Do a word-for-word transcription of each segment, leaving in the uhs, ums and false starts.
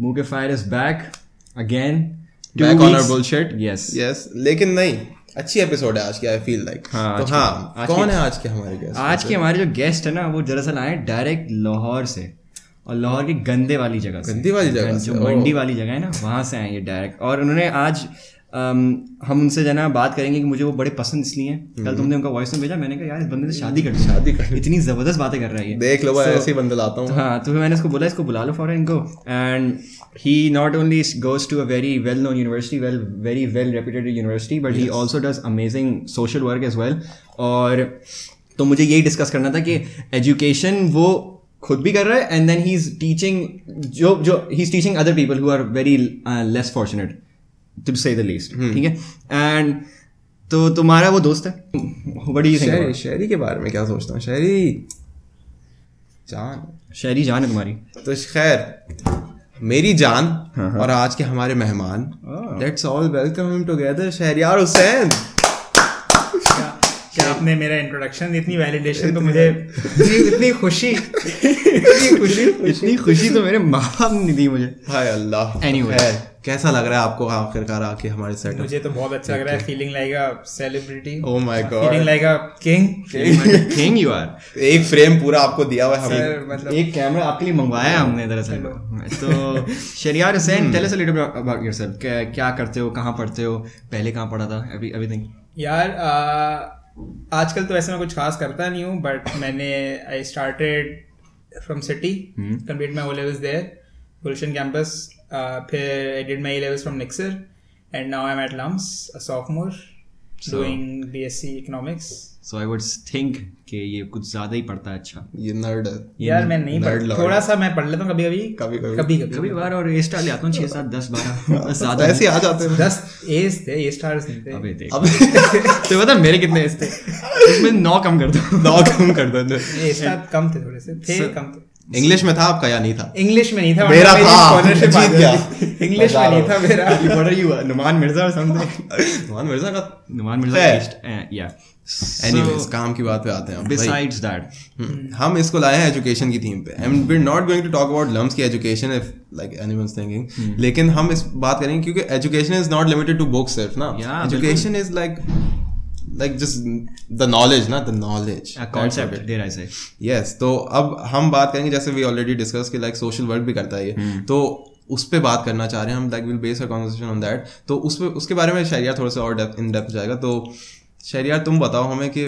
Mukafire is back again. Two back weeks. On our bullshit. Yes. Yes. लेकिन नहीं अच्छी episode है आज की. I feel like. हाँ. तो हाँ. कौन है आज के हमारे गेस्ट? आज के हमारे जो गेस्ट है ना वो दरअसल आए डायरेक्ट लाहौर से और लाहौर की गंदे वाली जगह से. गंदी वाली जगह जो मंडी वाली जगह है ना वहाँ से आए ये डायरेक्ट. और उन्होंने आज Um, हम उनसे जना बात करेंगे कि मुझे वो बड़े पसंद इसलिए हैं. कल तुमने उनका वॉइस में भेजा, मैंने कहा यार इस बंदे से शादी कर शादी कर इतनी ज़बरदस्त बातें कर रहा है, देख लो so, ऐसे ही बंदे लाता हूँ. हाँ, तो मैंने इसको बोला इसको बुला लो फॉर इनको. And he not only goes to a very well known university, well very well reputed university, but he also does amazing social work as well. और तो मुझे यही डिस्कस करना था कि एजुकेशन वो खुद भी कर रहा है and then he is teaching जो जो he is teaching other people who are very less fortunate to say the least. ठीक है. एंड तो तुम्हारा वो दोस्त है बड़ी शहरी शहरी के बारे में क्या सोचता हूँ? शहरी जान शहरी जान है तुम्हारी तो खैर मेरी जान. और आज के हमारे मेहमान let's all welcome him together Shahryar Hussain. क्या आपने मेरा इंट्रोडक्शन इतनी वैलिडेशन तो मुझे इतनी खुशी इतनी खुशी इतनी खुशी तो मेरे माँ बाप ने दी मुझे. हाय अल्लाह. एनीवे कैसा लग रहा है आपको आखिरकार आके हमारे सेट? मुझे तो बहुत अच्छा लग रहा है. Feeling like a celebrity. Oh my God. Feeling like a king. King you are. एक फ्रेम पूरा आपको दिया हुआ है हमने, मतलब एक कैमरा आपके लिए मंगवाया हमने दरअसल. तो Shahryar Hussain tell us a little bit about yourself. क्या करते हो, कहाँ पढ़ते हो, पहले कहाँ पढ़ा था, एवरी एवरीथिंग. यार आजकल तो वैसे मैं कुछ खास करता नहीं हूँ, बट मैंने I started from city, complete my O levels there Gulshan campus. Uh, phir I did my A-levels from Nixor and now I'm at Lums, a sophomore, so, doing B S C Economics. So I would think कि ये कुछ ज़्यादा ही पढ़ता है. अच्छा ये nerd है यार. मैं नहीं पढ़ थोड़ा सा मैं पढ़ लेता हूँ कभी कभी कभी कभी कभी कभी कभी बार और A स्टार ले आता हूँ छः सात दस बारह ज़्यादा ऐसे आ जाते हैं. दस A's थे, A स्टार्स नहीं थे. अबे देख तो बता मेरे कितने A's थे, उसमें नौ कम कर दो नौ कम कर दो A स्टार कम थे थोड़े से थे कम थे. इंग्लिश में था आपका या नहीं था? इंग्लिश में नहीं था मेरा, था स्कॉलरशिप आ गया. इंग्लिश में नहीं था मेरा. What are you Numan Mirza और समथिंग? नुमान मिर्जा का नुमान मिर्जा ईस्ट या एनीवेज काम की बात पे आते हैं. बिसाइड्स दैट हम इसको लाए हैं एजुकेशन की थीम पे and we are not going to talk about LUMS की education if like anyone's thinking. लेकिन हम इस बात करेंगे क्योंकि education is not limited to books सिर्फ ना. Education is like like just the knowledge ना the knowledge a concept dare I say yes. तो अब हम बात करेंगे जैसे we already discussed कि like social work भी करता है ये hmm. तो उस पर बात करना चाह रहे हैं हम like we'll base our conversation on that. तो उस पे उसके बारे में शहरयार थोड़ा सा और in depth जाएगा. तो शहरयार तुम बताओ हमें कि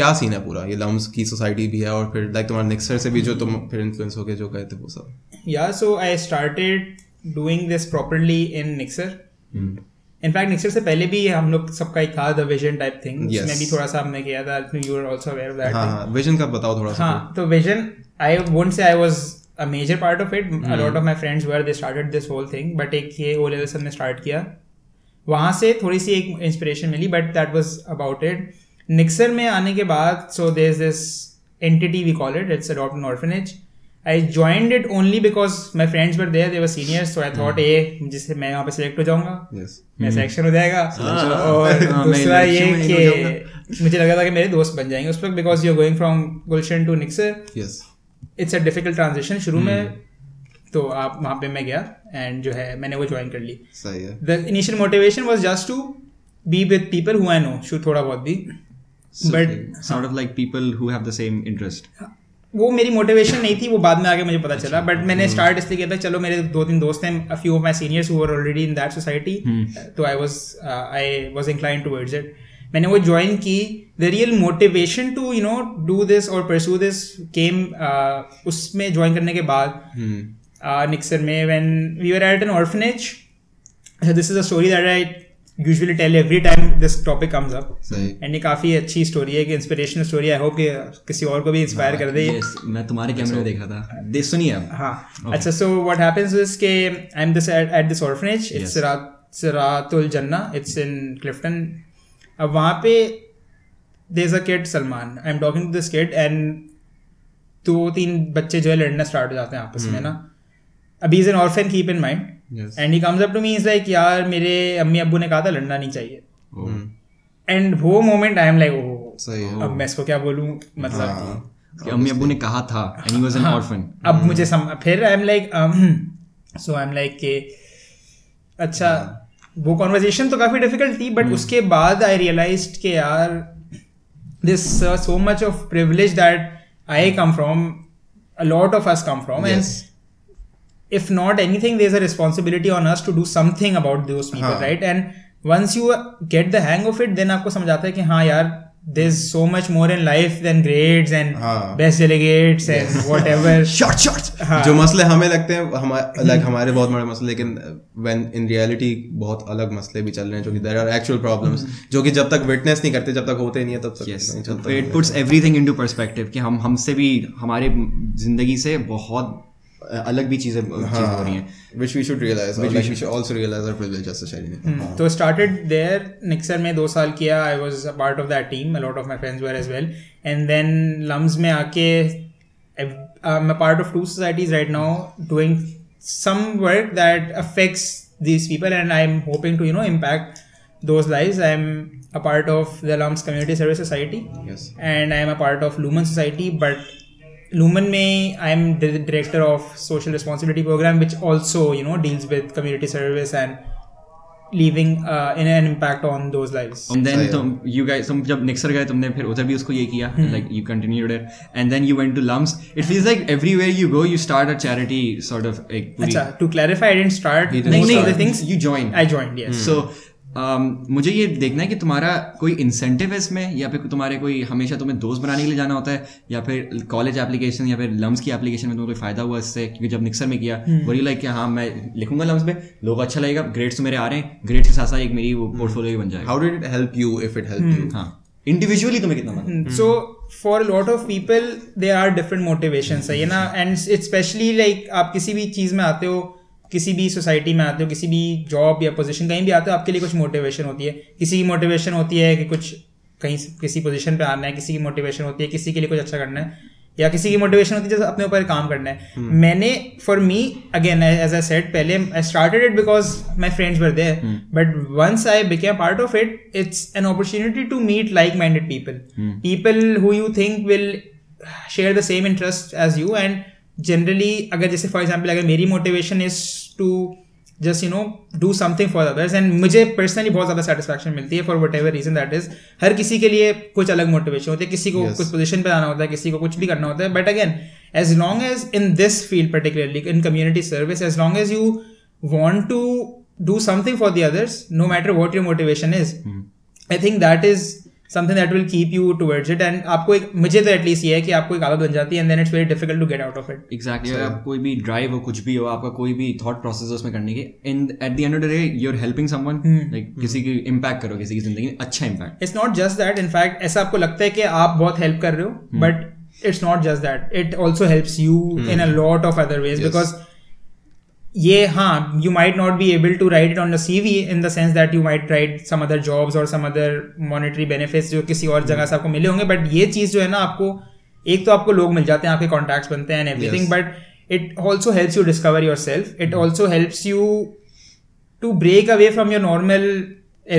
क्या सीन है पूरा ये लम्स की सोसाइटी भी है और फिर like तुम्हारे नेक्सर से भी जो तुम फिर इन्फ्लुएंस हो के जो गए थे वो सब. या so I started doing this properly in Nixor. In fact Nixor से पहले भी हम लोग सबका एक था द विजन टाइप थिंग. इसमें भी थोड़ा सा हमने किया था. You are also aware of that. हां विजन का बताओ थोड़ा सा. हां तो vision I won't say I was a major part of it. A lot of my friends were they started this whole thing. But एक ये ओ लेवल से हमने स्टार्ट किया, वहां से थोड़ी सी एक इंस्पिरेशन मिली, but that was about it. Nixor में आने के बाद so there is this entity we call it it's adopt an orphanage. I joined it only because my friends were there, they were seniors, so I thought ए जिससे मैं यहाँ पे select हो जाऊँगा, मैं selection हो जाएगा. और दूसरा ये कि मुझे लगा था कि मेरे दोस्त बन जाएंगे उस पर, because you're going from Gulshan to Nixor, yes, it's a difficult transition शुरू में. तो आप वहाँ पे मैं गया and जो है मैंने वो join कर ली. सही है. The initial motivation was just to be with people who I know, शु थोड़ा बहुत भी, but sort of like people who have the same interest. वो मेरी मोटिवेशन नहीं थी, वो बाद में आगे मुझे पता चला. बट मैंने स्टार्ट इसलिए किया था चलो मेरे दो तीन दोस्त हैं, a few of my seniors who were already in that society, तो I was I was inclined towards it. मैंने वो ज्वाइन की. The real motivation to you know do this और परस्यू दिस केम उसमें ज्वाइन करने के बाद निक्सर में when we were at an orphanage. This is a story that I usually tell every time this topic comes up. and ये काफी अच्छी story है कि inspirational story. I hope कि किसी और को भी inspire कर दे. yes, मैं तुम्हारे कैमरे में देखा था. दे सुनिए अब. हाँ अच्छा. so what happens is कि I'm this at, at this orphanage. it's Siratul Jannah, it's in Clifton. अब वहाँ पे there's a kid Salman. I'm talking to this kid and दो तीन बच्चे जो है लड़ना start हो जाते हैं आपस में ना. अभी he's an orphan, keep in mind. Yes. And he comes up to me, he's like, यार मेरे अम्मी अब्बू ने कहा था लड़ना नहीं चाहिए. oh. And वो moment I am like, oh, सही है. अब मैं इसको क्या बोलूँ, मतलब अम्मी अब्बू ने कहा था and he was an orphan. अब मुझे फिर I am like so I am like के अच्छा वो कॉन्वर्जेशन तो काफ़ी डिफिकल्ट थी, बट उसके बाद आई रियलाइज्ड कि यार this so much of privilege that I come from, a lot of us come from, yes. and if not anything there's a responsibility on us to do something about those people, haan. right? And once you get the hang of it, then आपको समझाता है कि हाँ यार there's so much more in life than grades and haan. best delegates and yes. whatever short short जो मसले हमें लगते हैं हमारे like हमारे बहुत बड़े मसले, लेकिन when in reality बहुत अलग मसले भी चल रहे हैं जो कि there are actual problems जो कि जब तक witness नहीं करते, जब तक होते नहीं है तब तक yes. नहीं चलता. It puts everything into perspective कि हम हमसे भी हमारे जिंदगी से बहुत अलग भी चीजें हो रही हैं, which we should realize, which we should also realize our privilege as a society. So started there, Nixor में दो साल किया, I was a part of that team, a lot of my friends were as well, and then Lums में आके I'm a part of two societies right now doing some work that affects these people and I'm hoping to, you know, impact those lives. I'm a part of the Lums Community Service Society, yes, and I'm a part of Lumen Society, but Lumen mein I'm the director of social responsibility program, which also, you know, deals with community service and leaving uh, in an impact on those lives. And then tum, you guys, tum jab Nixor gaye tumne phir udhar bhi usko ye kiya, like you continued it, and then you went to Lums. It feels like everywhere you go, you start a charity sort of. Like, Acha, to clarify, I didn't start. He didn't no, start. The things you joined. I joined. Yes. Hmm. So. Um, मुझे ये देखना है कि तुम्हारा कोई incentive है इसमें या फिर तुम्हारे कोई हमेशा तुम्हें दोस्त बनाने के लिए जाना होता है या फिर कॉलेज एप्लीकेशन या फिर लम्स की एप्लीकेशन में तुम्हें कोई फायदा हुआ इससे, क्योंकि जब Nixor में किया वही लाइक कि हाँ मैं लिखूंगा लम्स पे, लोग अच्छा लगेगा, ग्रेड्स मेरे आ रहे हैं, ग्रेड्स के साथ साथ एक मेरी वो पोर्टफोलियो बन जाएगा. How did it help you if it help you? हाँ, इंडिविजुअली तुम्हें कितना मदद? So for a lot of people there are different motivations है ना, एंड स्पेशली लाइक आप किसी भी चीज़ में आते हो, किसी भी सोसाइटी में आते हो, किसी भी जॉब या पोजीशन कहीं भी आते हो, आपके लिए कुछ मोटिवेशन होती है. किसी की मोटिवेशन होती है कि कुछ कहीं किसी पोजीशन पे आना है, किसी की मोटिवेशन होती है किसी के लिए कुछ अच्छा करना है, या किसी की मोटिवेशन होती है जैसे अपने ऊपर काम करना है. hmm. मैंने for me again as I said पहले, I started it because my friends were there, but once I became part of it, it's an opportunity to meet like minded people, people who you think will share the same interest as you. And generally अगर जैसे for example अगर मेरी motivation is to just you know do something for others, and मुझे personally बहुत ज़्यादा satisfaction मिलती है for whatever reason that is. हर किसी के लिए कुछ अलग मोटिवेशन होती है, किसी को yes. कुछ पोजिशन पर आना होता है, किसी को कुछ भी करना होता है, but again as long as in this field particularly in community service, as long as you want to do something for the others no matter what your motivation is, I think that is something that will keep you towards it. And आपको एक मुझे तो at least ये है कि आपको एक आदत बन जाती है, and then it's very difficult to get out of it. Exactly. So, आप कोई भी ड्राइव हो, कुछ भी हो, आपका कोई भी thought process उसमें करने के, and at the end of the day you're helping someone, like किसी की impact करो, किसी की जिंदगी में अच्छा impact. It's not just that. In fact ऐसा आपको लगता है कि आप बहुत help कर रहे हो, but it's not just that. It also helps you in a lot of other ways, yes. because ये हाँ you might not be able to write it on the C V in the sense that you might write some other jobs or some other monetary benefits जो किसी और जगह से आपको मिले होंगे, बट ये चीज़ जो है ना आपको एक तो आपको लोग मिल जाते हैं, आपके कॉन्टैक्ट्स बनते हैं and everything, but it also helps you discover yourself, it also helps you to break away from your normal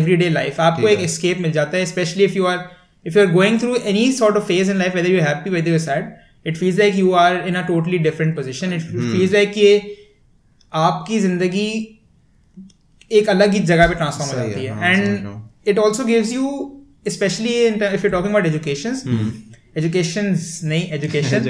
every day life. आपको एक एस्केप मिल जाता है, specially if you are if you are going through any sort of phase in life, whether you happy whether you sad, it feels like you are in a totally different position, it feels like ये आपकी जिंदगी एक अलग ही जगह पे transform हो जाती है. And it also gives you specially if you talking about education educations नहीं एजुकेशन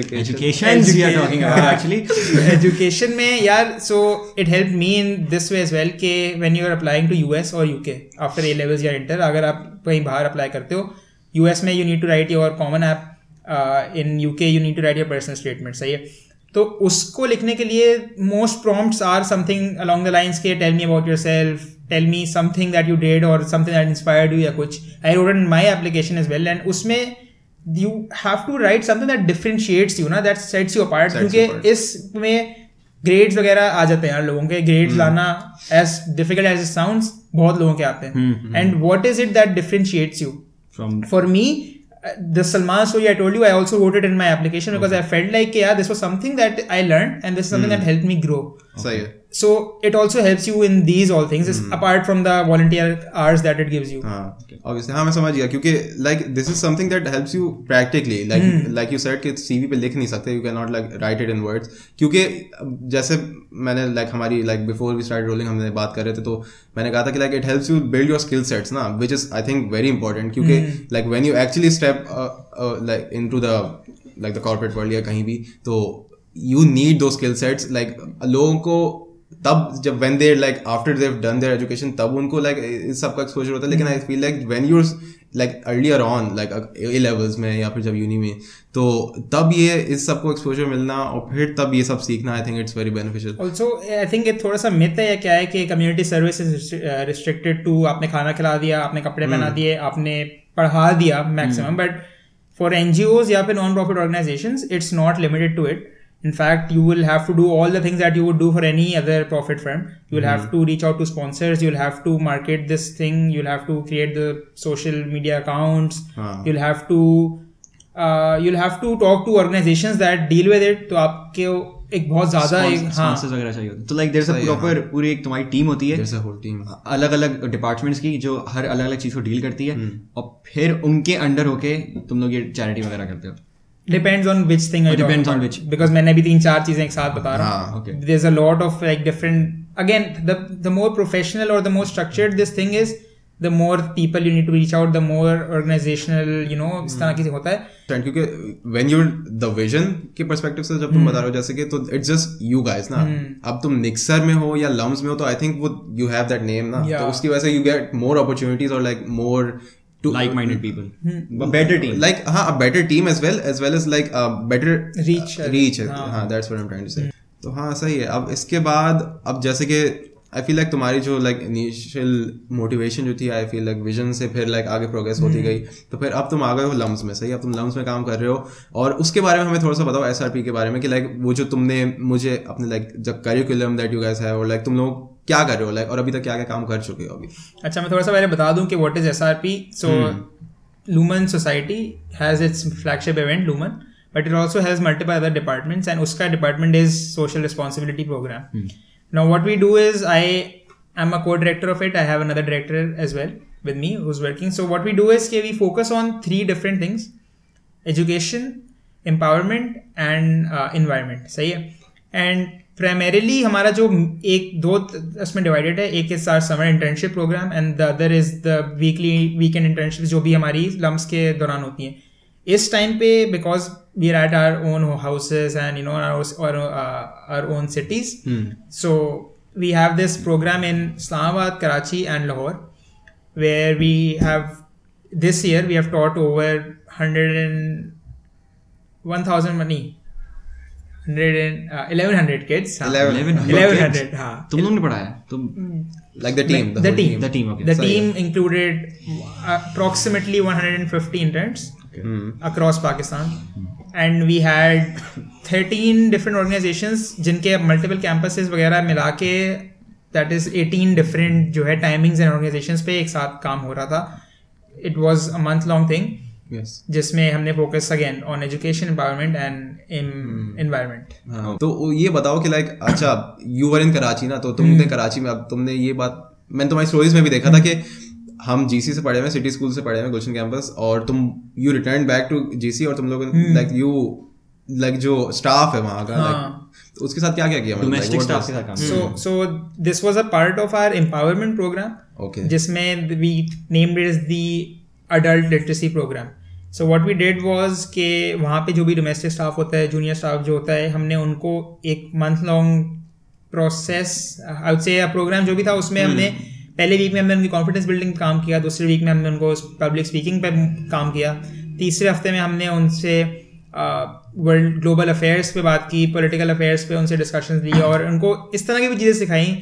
एजुकेशन में यार, so it help me in this way as well के when you are applying to US और यूके आफ्टर ए लेवल्स या inter, अगर आप कहीं बाहर अप्लाई करते हो यूएस में, you need to write your common app, in UK you need to write your personal statement, सही है? तो उसको लिखने के लिए most prompts are something along the lines के tell me about yourself, tell me something that you did और something that inspired you, या कुछ I wrote in my application is well, and उसमें you have to write something that differentiates you ना, that sets you apart, क्योंकि इसमें grades वगैरह आ जाते हैं यार लोगों के, ग्रेड्स लाना as difficult as it sounds बहुत लोगों के आते हैं, and what is it that differentiates you from. For me the Salman story I told you, I also wrote it in my application because okay. I felt like yeah this was something that I learned and this is something mm. that helped me grow. Okay. So it also helps you in these all things, mm-hmm. apart from the volunteer hours that it gives you. Ah, okay. Obviously, I understand. Because like this is something that helps you practically. Like mm. like you said, that C V पे लिख नहीं सकते. You cannot like write it in words. क्योंकि जैसे मैंने like हमारी like before we started rolling हमने बात कर रहे थे तो मैंने कहा था कि like it helps you build your skill sets ना, which is I think very important. क्योंकि mm. like when you actually step uh, uh, like into the like the corporate world या कहीं भी तो you need those skill sets like लोगों को तब जब when they like after they've done their education तब उनको like इस सबका exposure होता है लेकिन I feel like when you're like earlier on like A levels में या फिर जब uni में तो तब ये इस सबको exposure मिलना और फिर तब ये सब सीखना I think it's very beneficial. Also I think ये थोड़ा सा myth है या क्या है कि community service is restricted to आपने खाना खिला दिया आपने कपड़े पहना दिए आपने पढ़ा दिया maximum but for N G Os या फिर non-profit organizations it's not limited to it. In fact, you will have to do all the things that you would do for any other profit firm. You will mm-hmm. have to reach out to sponsors. You will have to market this thing. You will have to create the social media accounts. Ah. You will have to uh, you will have to talk to organizations that deal with it. So, आपके एक बहुत ज़्यादा एक sponsors वगैरह चाहिए होते हैं. So, like there's a proper पूरी एक तुम्हारी team होती है. There's a whole team. अलग-अलग departments की जो हर अलग-अलग चीज़ को deal करती है. और फिर उनके under होके तुम लोग ये charity वगैरह करते हो. Depends on which thing I depends on which because मैंने भी तीन चार चीजें एक साथ बता रहा हूँ. Okay. There's a lot of like different again the the more professional or the more structured this thing is the more people you need to reach out the more organizational you know इस तरह की होता है क्योंकि when you're the vision के perspective से जब तुम बता रहे हो जैसे कि तो it's just you guys ना अब तुम Nixor में हो या Lums में हो तो I think वो you have that name ना तो उसकी वजह से you get more opportunities or like more like-minded people, hmm. a better team, like हाँ, a better team as well as well as like a better reach, uh, reach, हाँ. हाँ, that's what I'm trying to say. तो हाँ सही है. अब इसके बाद अब जैसे कि I feel like तुम्हारी जो like initial motivation जो थी I feel like vision से फिर like आगे progress होती गई तो फिर अब तुम आ गए हो Lums में. सही, अब तुम Lums में काम कर रहे हो और उसके बारे में हमें थोड़ा सा बताओ S R P के बारे में कि like वो जो तुमने मुझे अपने like the curriculum that you guys have और like तुम लोग क्या कर रहे हो लाइक और अभी तक क्या क्या काम कर चुके हो अभी. अच्छा मैं थोड़ा सा पहले बता दूं कि what is S R P. So Lumen Society has its flagship event Lumen but it also has multiple other departments and उसका department is social responsibility programme. Now what we do is I am a co director of it. I have another director as well with me who is working. So what we do is के we focus on three different things education empowerment and environment. सही है. And primarily हमारा जो एक दो इसमें divided है एक is our summer internship programme and the other is the weekly weekend internship जो भी हमारी Lums के दौरान होती हैं. इस टाइम पे because we are at our own houses and you know our own cities so we have this programme in Islamabad Karachi and Lahore where we have this year we have taught over hundred and one thousand many eleven hundred kids. eleven hundred हाँ. तुम लोग ने पढ़ाया तुम like the team the, the team, team the team okay the Sorry. team included approximately one hundred fifty interns okay. across Pakistan and we had thirteen different organizations जिनके multiple campuses वगैरह मिला के that is eighteen different जो है timings and organizations पे एक साथ काम हो रहा था. It was a month long thing. Yes. जिसमें हमने focus again on education empowerment and environment. तो ये बताओ कि लाइक अच्छा यू वर इन कराची ना तो तुमने कराची में अब तुमने ये बात मैंने तुम्हारी स्टोरीज में भी देखा था कि हम जीसी से पढ़े हुए सिटी स्कूल से पढ़े हुए गुलशन कैंपस और तुम you return back to GC और तुम लोग लाइक यू लाइक जो स्टाफ है वहाँ का लाइक उसके साथ क्या क्या किया डोमेस्टिक स्टाफ के साथ काम. So so this was a part of our empowerment programme जिसमें we named it as the adult literacy program. So what we did was के वहाँ पे जो भी domestic staff होता है junior staff जो होता है हमने उनको एक month long process I would say program जो भी था उसमें hmm. हमने पहले वीक में हमने उनकी confidence building काम किया. दूसरे वीक में हमने उनको public speaking पे काम किया. तीसरे हफ्ते में हमने उनसे वर्ल्ड ग्लोबल अफेयर्स पे बात की political अफेयर्स पे उनसे discussions ली और उनको इस तरह की भी चीज़ें सिखाई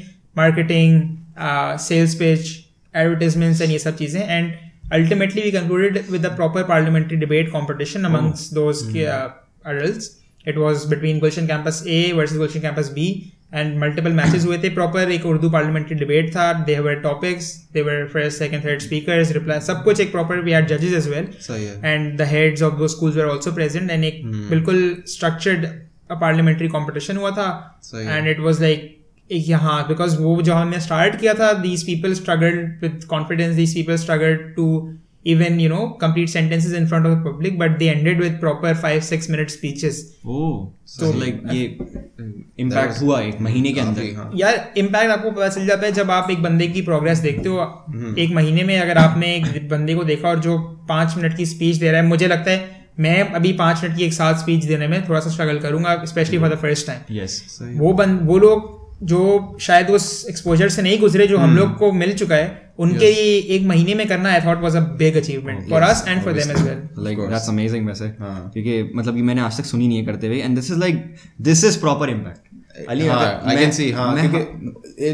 marketing uh, sales pitch advertisements and ये सब चीज़ें. and ultimately we concluded with a proper parliamentary debate competition amongst oh. those mm. uh, adults. It was between Gulshan Campus A versus Gulshan Campus B and multiple matches हुए थे. Proper एक Urdu parliamentary debate था. There were topics, there were first, second, third speakers, replies, सब कुछ एक proper. We had judges as well. So, yeah. And the heads of those schools were also present and एक बिल्कुल mm. structured a parliamentary competition हुआ था. So, yeah. And it was like Yeah, because wo jo humne start kiya tha, these people struggled with confidence, these people struggled to even, you know, complete sentences in front of the public, but they ended with proper five six minute speeches. Oh, so, so like ye impact hua ek mahine ke andar. Yaar impact aapko pata chal jata hai jab aap ek bande ki progress dekhte ho ek mahine mein. Agar aapne ek bande ko dekha aur jo five minute ki speech de raha hai, mujhe lagta hai मैं अभी पांच minute की एक साथ speech देने में थोड़ा सा स्ट्रगल करूंगा, specially for the first time. Yes, वो बन वो लोग जो शायद उस एक्सपोजर से नहीं गुजरे जो hmm. हम लोग को मिल चुका है, उनके yes. ये एक महीने में करना I thought was a big achievement for us and for them as well. Like that's amazing वैसे, क्योंकि मतलब कि मैंने आज तक सुनी नहीं है करते हुए, and this is like this is proper impact.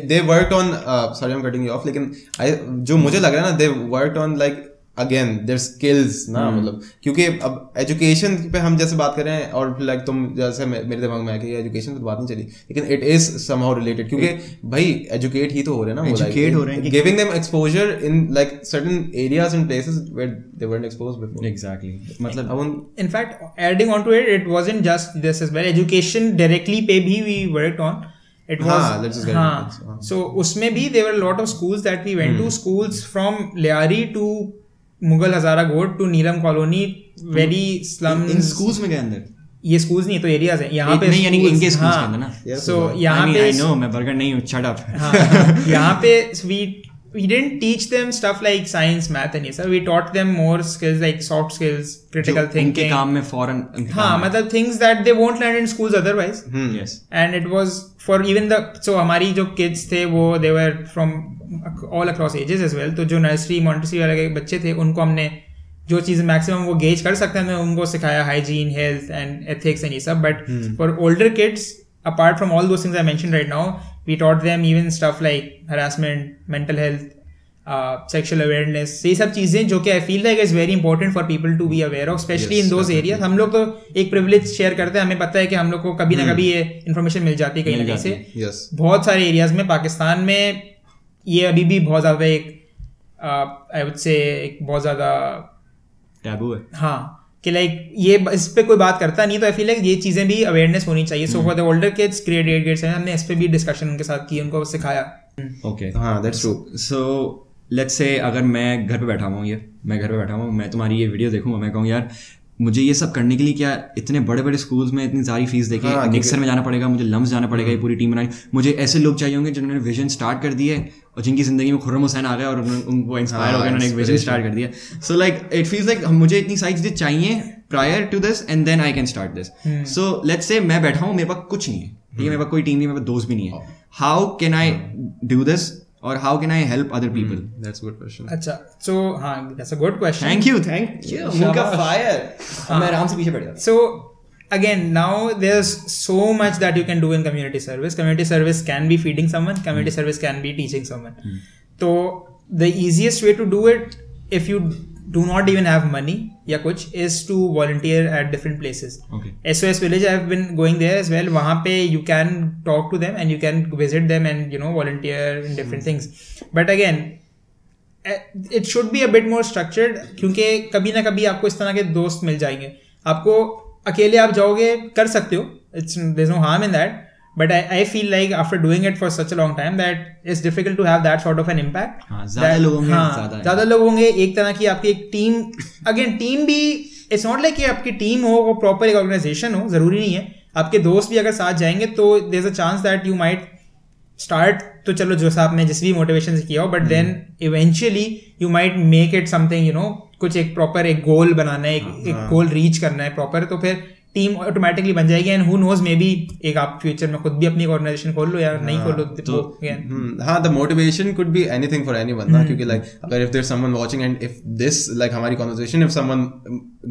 They worked on, sorry I am cutting you off, लेकिन जो मुझे लग रहा है ना, they worked on like again their skills ना, मतलब क्योंकि अब एजुकेशन पे हम जैसे बात कर रहे हैं और लाइक तुम जैसे मेरे दिमाग में आया कि एजुकेशन पे बात नहीं चली, लेकिन इट इज समहाउ रिलेटेड, क्योंकि भाई एजुकेट ही तो हो रहे हैं ना, एजुकेट हो रहे हैं, giving them exposure in like certain areas and places where they weren't exposed before. Exactly, मतलब in fact adding on to it, it wasn't just this as well education directly पे भी we worked on. It was, हाँ, let's just get हाँ, it. हाँ. So उसमें भी there were a lot of schools that we went hmm. to, schools from Layari to Mughal Hazara Goth to नीरम colony, very slum. In schools में के अंदर ये schools नहीं तो एरियाज हैं यहाँ पे, नहीं यानी इनके स्कूल्स के अंदर ना. सो यहाँ पे आई नो मैं बर्गर नहीं हूँ, शट अप. यहाँ पे we we didn't teach them stuff like science math and ये सब, we taught them more skills like soft skills, critical thinking, उनके काम में फॉरेन. हाँ, मतलब things that they won't learn in schools otherwise. Yes, and it was for even the so हमारी जो किड्स थे वो they were from all across ages as well. तो जो नर्सरी मॉन्टेसरी वाले बच्चे थे उनको हमने जो चीज़ मैक्सिमम वो गेज कर सकते हैं उनको सिखाया, hygiene, health and ethics and ये सब. But for older kids, apart from all those things I mention right now, we taught them even stuff like harassment, mental health, sexual awareness, ये सब चीज़ें जो कि I feel like is very important for people to be aware of, specially in those areas. हम लोग तो एक privilege share करते हैं, हमें पता है कि हम लोग को कभी ना कभी ये इन्फॉर्मेशन मिल जाती है कहीं ना कहीं से. बहुत सारे एरियाज में पाकिस्तान में ये अभी भी बहुत ज़्यादा एक आई वुड से एक बहुत ज़्यादा टैबू है. हाँ, कि लाइक ये इस पर कोई बात करता नहीं, तो आई फील लाइक ये चीज़ें भी अवेयरनेस होनी चाहिए. So for the older kids grade eight grade seven हमने इस पर भी डिस्कशन उनके साथ की, उनको सिखाया. ओके, हाँ, दैट्स ट्रू. सो लेट्स से अगर मैं घर पे बैठा हुआ हूँ, ये मैं घर पे बैठा हुआ हूँ, मैं तुम्हारी ये वीडियो देखूँगा, मैं कहूँ यार मुझे ये सब करने के लिए क्या इतने बड़े बड़े स्कूल्स में इतनी सारी फीस देके हाँ, निक्सर में जाना पड़ेगा, मुझे लम्स जाना पड़ेगा, ये पूरी टीम बनानी. मुझे ऐसे लोग चाहिए होंगे जिन्होंने विजन स्टार्ट कर दिए और जिनकी जिंदगी में खुर्रम हुसैन आ गया और उनको इंस्पायर हो गया, उन्होंने एक विजन स्टार्ट कर दिया. So like it feels like मुझे इतनी सारी चीज़ें चाहिए prior to this and then I can start this. So let's say मैं बैठा हूँ, मेरे पास कुछ नहीं है, ठीक है, मेरे पास कोई टीम नहीं, मेरे पास दोस्त भी नहीं है. How can I do this or how can I help other people? Mm, that's a good question. अच्छा, so हाँ, that's a good question. Thank you, thank you. उनका fire. मैं आराम से पीछे बैठ जाता हूँ. So again, now there's so much that you can do in community service. Community service can be feeding someone. Community mm. service can be teaching someone. Mm. तो the easiest way to do it, if you do not even have money या कुछ, is to volunteer at different places. Okay. S O S Village, I've been going there as well. वहाँ पे you can talk to them and you can visit them and you know volunteer in different hmm. things. But again, it should be a bit more structured, क्योंकि कभी ना कभी आपको इस तरह के दोस्त मिल जाएंगे. आपको अकेले आप जाओगे कर सकते हो, it's there's no harm in that. But I, I feel like after doing it for such a long time that it's difficult to have that sort of an impact. हाँ, ज़्यादा लोग होंगे, हाँ, ज़्यादा लोग होंगे, एक तरह की आपकी एक टीम. अगेन टीम भी इट्स नॉट लाइक कि आपकी टीम हो, वो प्रॉपर एक ऑर्गेनाइजेशन हो, ज़रूरी नहीं है. आपके दोस्त भी अगर साथ जाएंगे तो there is a chance that you might start तो चलो जो सा आपने जिस भी मोटिवेशन से किया हो, but then eventually you might make it something, you know, कुछ एक प्रॉपर एक गोल बनाना है, एक गोल रीच करना है प्रॉपर, तो फिर टीम ऑटोमेटिकली बन जाएगी. And who knows maybe एक आप फ्यूचर में खुद भी अपनी ऑर्गेनाइजेशन खोल लो या हाँ, नहीं खोलो तो हाँ, the motivation could be anything for anyone ना, क्योंकि लाइक अगर if there someone watching and if this like हमारी conversation if someone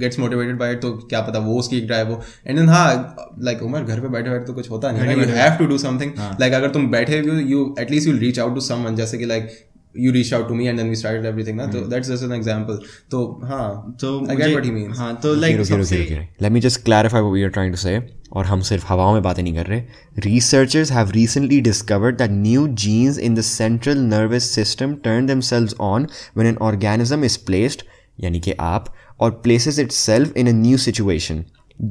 gets motivated by it, तो क्या पता वो उसकी एक ड्राइव हो. एंड देन हाँ, लाइक उमर घर पे बैठे बैठे तो कुछ होता नहीं, you have to do something. Like अगर तुम बैठे हो you at least you reach out to someone, जैसे कि like you reached out to me and then we started everything na, so that's just an example. So ha, so I get what he means. Ha, so like let me just clarify what we are trying to say. और हम सिर्फ हवाओं में बातें नहीं कर रहे. Researchers have recently discovered that new genes in the central nervous system turn themselves on when an organism is placed, यानी कि आप, or places itself in a new situation.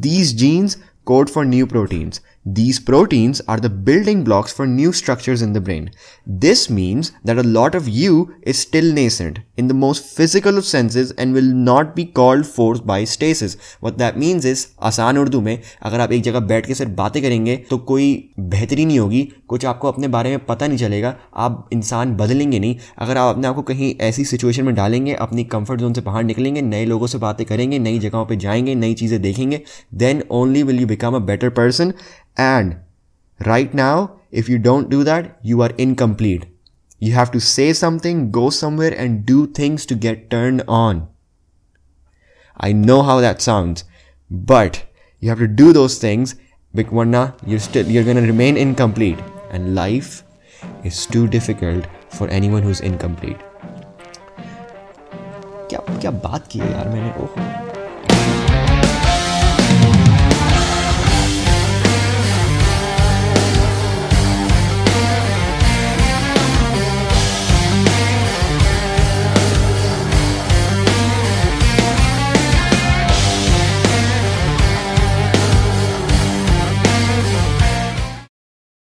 These genes code for new proteins. These proteins are the building blocks for new structures in the brain. This means that a lot of you is still nascent in the most physical of senses and will not be called forth by stasis. What that means is, आसान उर्दू में अगर आप एक जगह बैठ के सिर्फ बातें करेंगे तो कोई बेहतरी नहीं होगी, कुछ आपको अपने बारे में पता नहीं चलेगा, आप इंसान बदलेंगे नहीं। अगर आप अपने आपको कहीं ऐसी सिचुएशन में डालेंगे, अपनी कंफर्ट जोन से बाहर निकलेंगे, नए लोगों से बातें करेंगे, नई जगहों पे जाएंगे, नई चीज़ें देखेंगे, then only will you become a better person. And right now, if you don't do that, you are incomplete. You have to say something, go somewhere and do things to get turned on. I know how that sounds, but you have to do those things because you're still, you're going to remain incomplete. And life is too difficult for anyone who's incomplete. क्या क्या बात की है यार मैंने?